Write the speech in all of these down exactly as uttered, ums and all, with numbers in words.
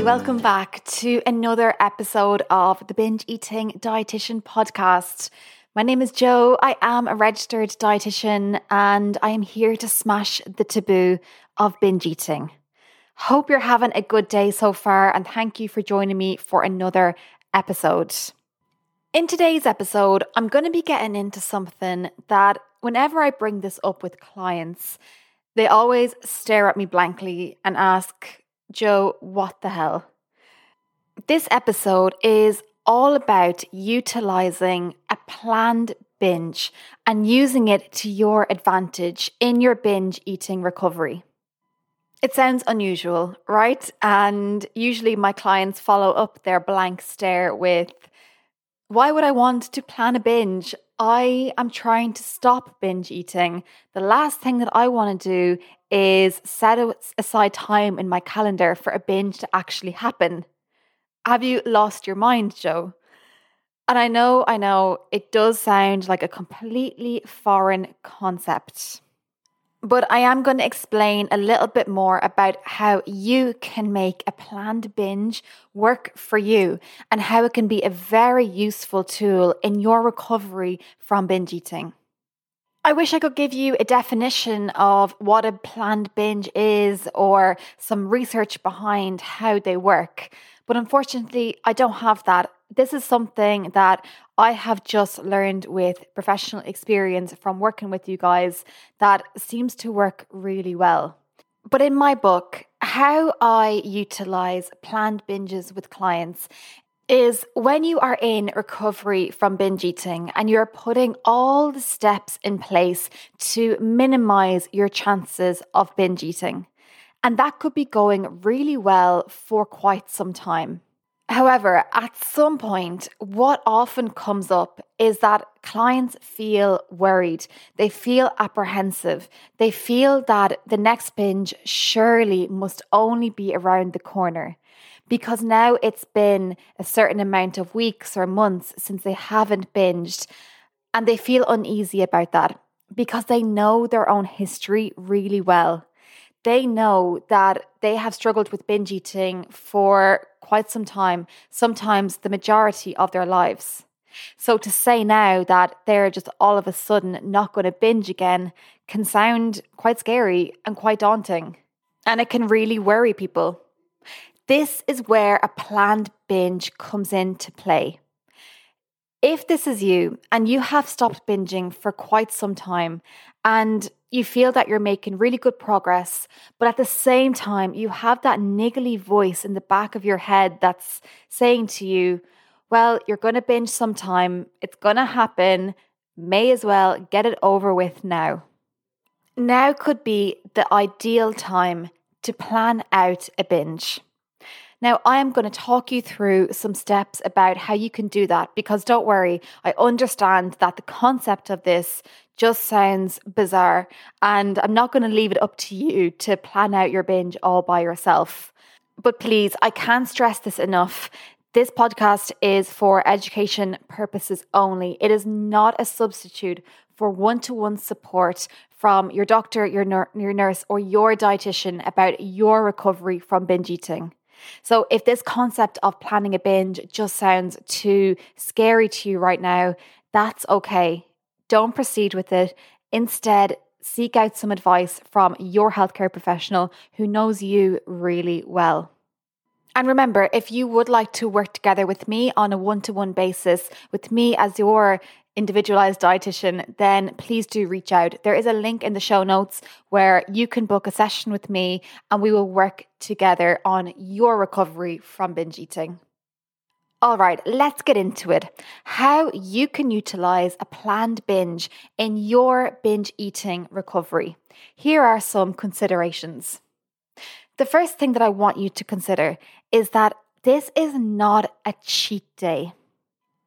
everybody, welcome back to another episode of the Binge Eating Dietitian podcast. My name is Jo, I am a registered dietitian and I am here to smash the taboo of binge eating. Hope you're having a good day so far and thank you for joining me for another episode. In today's episode, I'm going to be getting into something that whenever I bring this up with clients, they always stare at me blankly and ask, "Jo, what the hell?" This episode is all about utilizing a planned binge and using it to your advantage in your binge eating recovery. It sounds unusual, right? And usually my clients follow up their blank stare with, "Why would I want to plan a binge? I am trying to stop binge eating. The last thing that I want to do is set aside time in my calendar for a binge to actually happen. Have you lost your mind, Jo?" And I know, I know, it does sound like a completely foreign concept. But I am going to explain a little bit more about how you can make a planned binge work for you and how it can be a very useful tool in your recovery from binge eating. I wish I could give you a definition of what a planned binge is or some research behind how they work, but unfortunately, I don't have that. This is something that I have just learned with professional experience from working with you guys that seems to work really well. But in my book, how I utilize planned binges with clients is when you are in recovery from binge eating and you're putting all the steps in place to minimize your chances of binge eating. And that could be going really well for quite some time. However, at some point, what often comes up is that clients feel worried. They feel apprehensive. They feel that the next binge surely must only be around the corner because now it's been a certain amount of weeks or months since they haven't binged, and they feel uneasy about that because they know their own history really well. They know that they have struggled with binge eating for quite some time, sometimes the majority of their lives. So to say now that they're just all of a sudden not going to binge again can sound quite scary and quite daunting, and it can really worry people. This is where a planned binge comes into play. If this is you and you have stopped binging for quite some time and you feel that you're making really good progress, but at the same time, you have that niggly voice in the back of your head that's saying to you, well, you're going to binge sometime, it's going to happen, may as well get it over with now. Now could be the ideal time to plan out a binge. Now, I am going to talk you through some steps about how you can do that because don't worry, I understand that the concept of this just sounds bizarre and I'm not going to leave it up to you to plan out your binge all by yourself. But please, I can't stress this enough. This podcast is for education purposes only. It is not a substitute for one-to-one support from your doctor, your, nur- your nurse, or your dietitian about your recovery from binge eating. So if this concept of planning a binge just sounds too scary to you right now, that's okay. Don't proceed with it. Instead, seek out some advice from your healthcare professional who knows you really well. And remember, if you would like to work together with me on a one-to-one basis, with me as your individualized dietitian, then please do reach out. There is a link in the show notes where you can book a session with me and we will work together on your recovery from binge eating. All right, let's get into it. How you can utilize a planned binge in your binge eating recovery. Here are some considerations. The first thing that I want you to consider is that this is not a cheat day.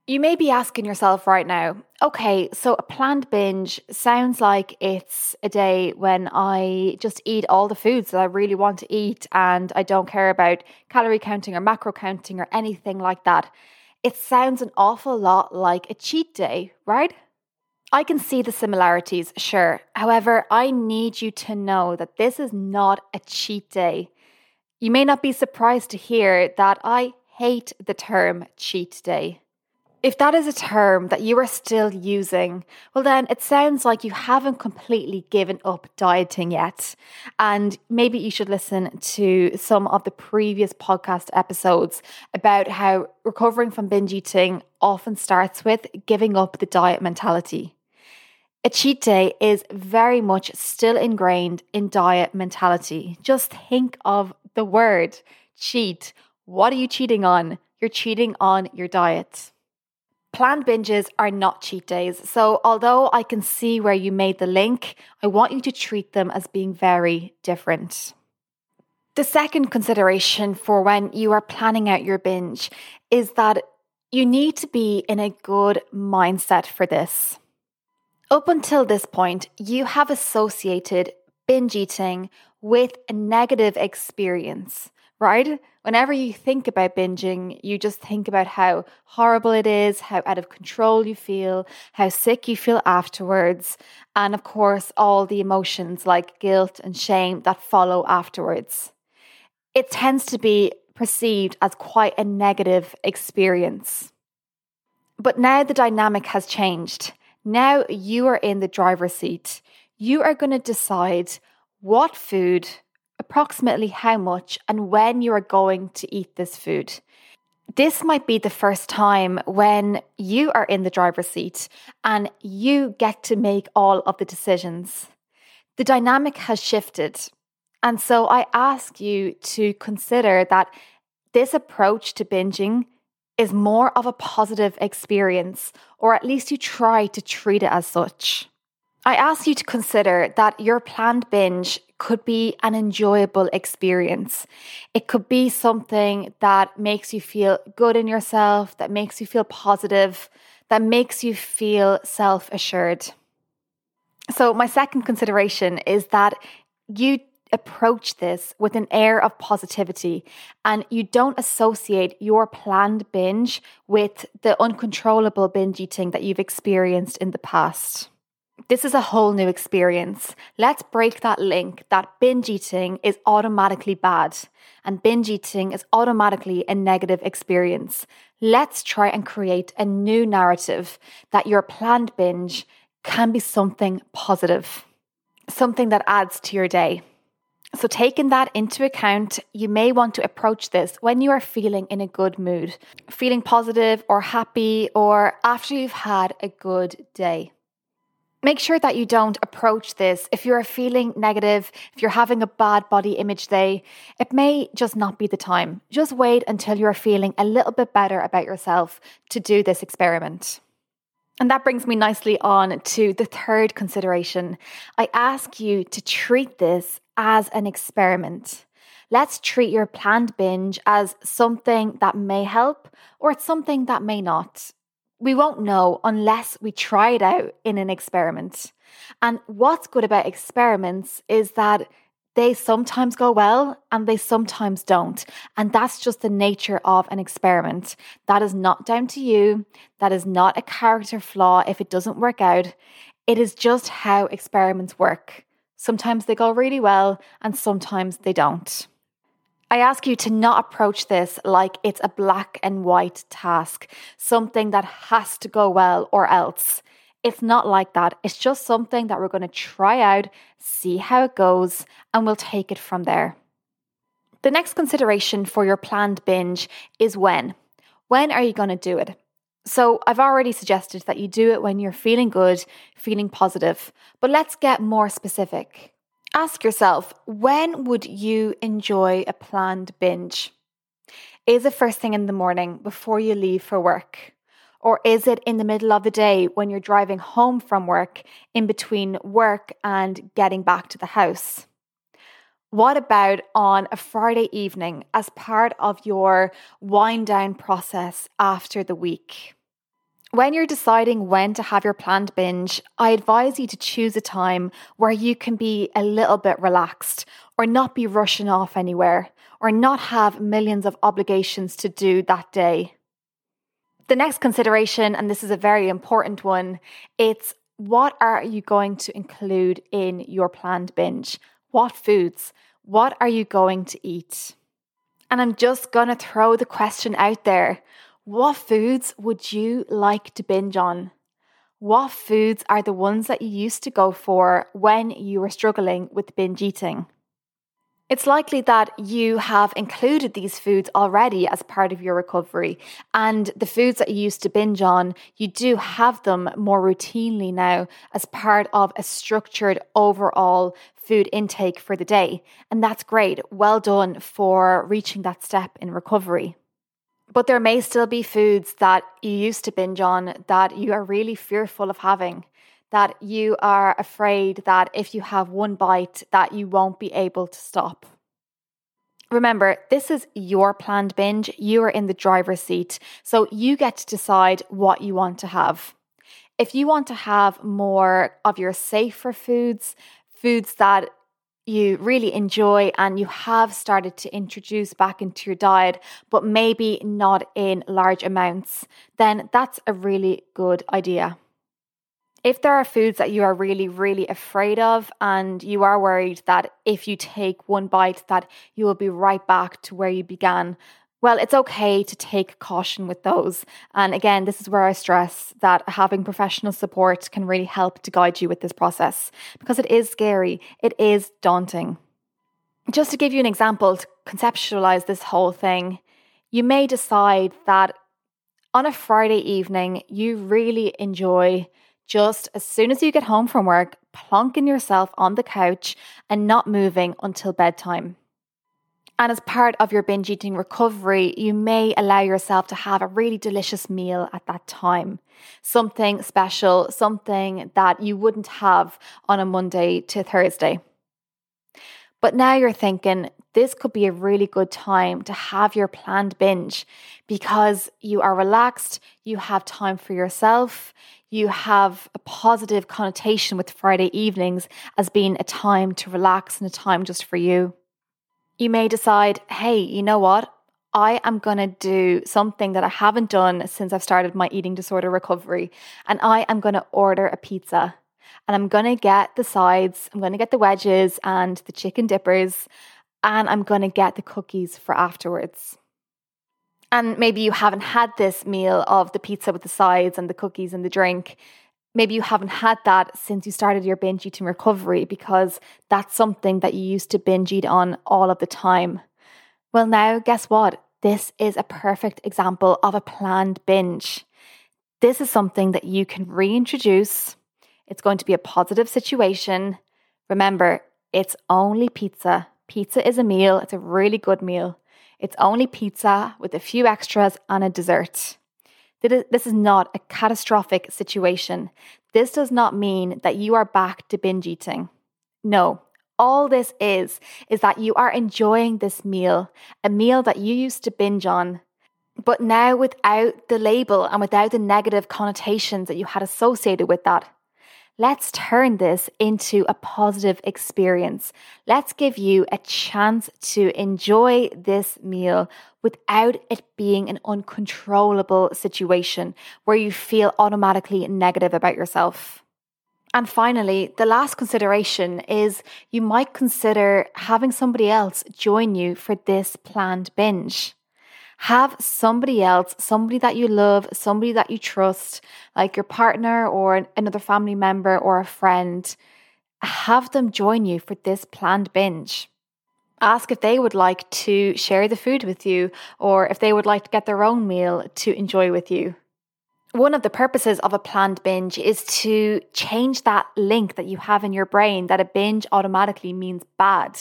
You may be asking yourself right now, okay, so a planned binge sounds like it's a day when I just eat all the foods that I really want to eat and I don't care about calorie counting or macro counting or anything like that. It sounds an awful lot like a cheat day, right? I can see the similarities, sure. However, I need you to know that this is not a cheat day. You may not be surprised to hear that I hate the term cheat day. If that is a term that you are still using, well then it sounds like you haven't completely given up dieting yet. And maybe you should listen to some of the previous podcast episodes about how recovering from binge eating often starts with giving up the diet mentality. A cheat day is very much still ingrained in diet mentality. Just think of the word cheat. What are you cheating on? You're cheating on your diet. Planned binges are not cheat days, so although I can see where you made the link, I want you to treat them as being very different. The second consideration for when you are planning out your binge is that you need to be in a good mindset for this. Up until this point, you have associated binge eating with a negative experience, right? Whenever you think about binging, you just think about how horrible it is, how out of control you feel, how sick you feel afterwards, and of course, all the emotions like guilt and shame that follow afterwards. It tends to be perceived as quite a negative experience. But now the dynamic has changed. Now you are in the driver's seat. You are going to decide what food, approximately how much, and when you are going to eat this food. This might be the first time when you are in the driver's seat and you get to make all of the decisions. The dynamic has shifted. And so I ask you to consider that this approach to binging is more of a positive experience, or at least you try to treat it as such. I ask you to consider that your planned binge could be an enjoyable experience. It could be something that makes you feel good in yourself, that makes you feel positive, that makes you feel self-assured. So my second consideration is that you approach this with an air of positivity and you don't associate your planned binge with the uncontrollable binge eating that you've experienced in the past. This is a whole new experience. Let's break that link that binge eating is automatically bad and binge eating is automatically a negative experience. Let's try and create a new narrative that your planned binge can be something positive, something that adds to your day. So taking that into account, you may want to approach this when you are feeling in a good mood, feeling positive or happy, or after you've had a good day. Make sure that you don't approach this if you're feeling negative, if you're having a bad body image day. It may just not be the time. Just wait until you're feeling a little bit better about yourself to do this experiment. And that brings me nicely on to the third consideration. I ask you to treat this as an experiment. Let's treat your planned binge as something that may help or it's something that may not. We won't know unless we try it out in an experiment. And what's good about experiments is that they sometimes go well and they sometimes don't. And that's just the nature of an experiment. That is not down to you. That is not a character flaw if it doesn't work out. It is just how experiments work. Sometimes they go really well and sometimes they don't. I ask you to not approach this like it's a black and white task, something that has to go well or else. It's not like that. It's just something that we're going to try out, see how it goes, and we'll take it from there. The next consideration for your planned binge is when. When are you going to do it? So I've already suggested that you do it when you're feeling good, feeling positive, but let's get more specific. Ask yourself, when would you enjoy a planned binge? Is it first thing in the morning before you leave for work? Or is it in the middle of the day when you're driving home from work, in between work and getting back to the house? What about on a Friday evening as part of your wind down process after the week? When you're deciding when to have your planned binge, I advise you to choose a time where you can be a little bit relaxed or not be rushing off anywhere or not have millions of obligations to do that day. The next consideration, and this is a very important one, it's what are you going to include in your planned binge? What foods? What are you going to eat? And I'm just going to throw the question out there. What foods would you like to binge on? What foods are the ones that you used to go for when you were struggling with binge eating? It's likely that you have included these foods already as part of your recovery, and the foods that you used to binge on, you do have them more routinely now as part of a structured overall food intake for the day. And that's great. Well done for reaching that step in recovery. But there may still be foods that you used to binge on that you are really fearful of having, that you are afraid that if you have one bite that you won't be able to stop. Remember, this is your planned binge. You are in the driver's seat, so you get to decide what you want to have. If you want to have more of your safer foods, foods that you really enjoy and you have started to introduce back into your diet, but maybe not in large amounts, then that's a really good idea. If there are foods that you are really, really afraid of and you are worried that if you take one bite that you will be right back to where you began, well, it's okay to take caution with those. And again, this is where I stress that having professional support can really help to guide you with this process, because it is scary, it is daunting. Just to give you an example to conceptualize this whole thing, you may decide that on a Friday evening, you really enjoy just as soon as you get home from work, plonking yourself on the couch and not moving until bedtime. And as part of your binge eating recovery, you may allow yourself to have a really delicious meal at that time. Something special, something that you wouldn't have on a Monday to Thursday. But now you're thinking, this could be a really good time to have your planned binge because you are relaxed, you have time for yourself, you have a positive connotation with Friday evenings as being a time to relax and a time just for you. You may decide, hey, you know what? I am going to do something that I haven't done since I've started my eating disorder recovery, and I am going to order a pizza. And I'm going to get the sides, I'm going to get the wedges and the chicken dippers, and I'm going to get the cookies for afterwards. And maybe you haven't had this meal of the pizza with the sides and the cookies and the drink. Maybe you haven't had that since you started your binge eating recovery because that's something that you used to binge eat on all of the time. Well, now, guess what? This is a perfect example of a planned binge. This is something that you can reintroduce. It's going to be a positive situation. Remember, it's only pizza. Pizza is a meal. It's a really good meal. It's only pizza with a few extras and a dessert. This is not a catastrophic situation. This does not mean that you are back to binge eating. No, all this is, is that you are enjoying this meal, a meal that you used to binge on, but now without the label and without the negative connotations that you had associated with that. Let's turn this into a positive experience. Let's give you a chance to enjoy this meal without it being an uncontrollable situation where you feel automatically negative about yourself. And finally, the last consideration is you might consider having somebody else join you for this planned binge. Have somebody else, somebody that you love, somebody that you trust, like your partner or another family member or a friend, have them join you for this planned binge. Ask if they would like to share the food with you or if they would like to get their own meal to enjoy with you. One of the purposes of a planned binge is to change that link that you have in your brain that a binge automatically means bad.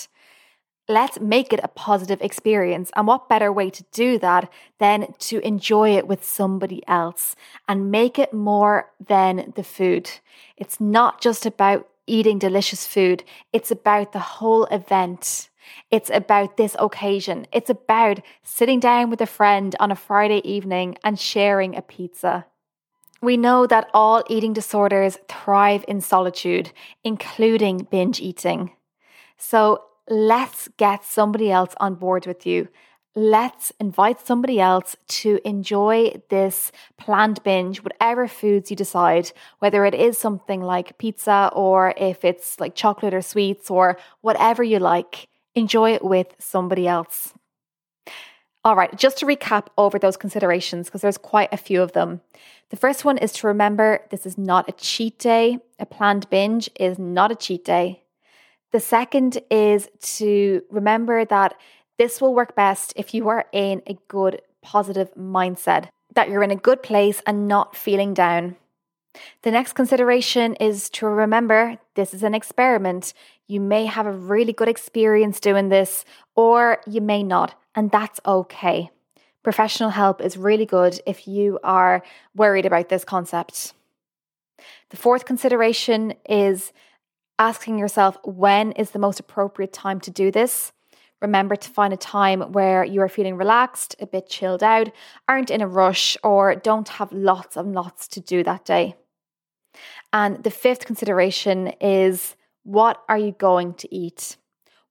Let's make it a positive experience. And what better way to do that than to enjoy it with somebody else and make it more than the food. It's not just about eating delicious food. It's about the whole event. It's about this occasion. It's about sitting down with a friend on a Friday evening and sharing a pizza. We know that all eating disorders thrive in solitude, including binge eating. So let's get somebody else on board with you. Let's invite somebody else to enjoy this planned binge, whatever foods you decide, whether it is something like pizza or if it's like chocolate or sweets or whatever you like, enjoy it with somebody else. All right, just to recap over those considerations, because there's quite a few of them. The first one is to remember this is not a cheat day. A planned binge is not a cheat day. The second is to remember that this will work best if you are in a good, positive mindset, that you're in a good place and not feeling down. The next consideration is to remember this is an experiment. You may have a really good experience doing this, or you may not, and that's okay. Professional help is really good if you are worried about this concept. The fourth consideration is asking yourself, when is the most appropriate time to do this? Remember to find a time where you are feeling relaxed, a bit chilled out, aren't in a rush, or don't have lots and lots to do that day. And the fifth consideration is, what are you going to eat?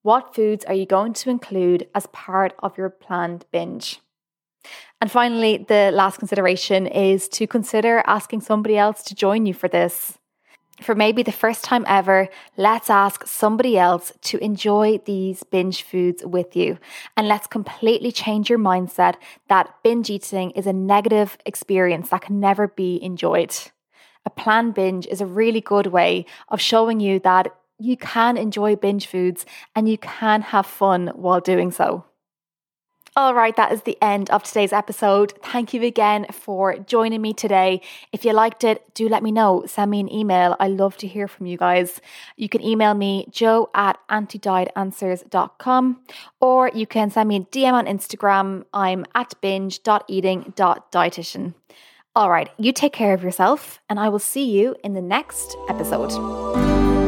What foods are you going to include as part of your planned binge? And finally, the last consideration is to consider asking somebody else to join you for this. For maybe the first time ever, let's ask somebody else to enjoy these binge foods with you. And let's completely change your mindset that binge eating is a negative experience that can never be enjoyed. A planned binge is a really good way of showing you that you can enjoy binge foods and you can have fun while doing so. All right, that is the end of today's episode. Thank you again for joining me today. If you liked it, do let me know. Send me an email. I love to hear from you guys. You can email me, joe at antidietanswers dot com, or you can send me a D M on Instagram. I'm at binge dot eating dot dietitian. All right, you take care of yourself, and I will see you in the next episode.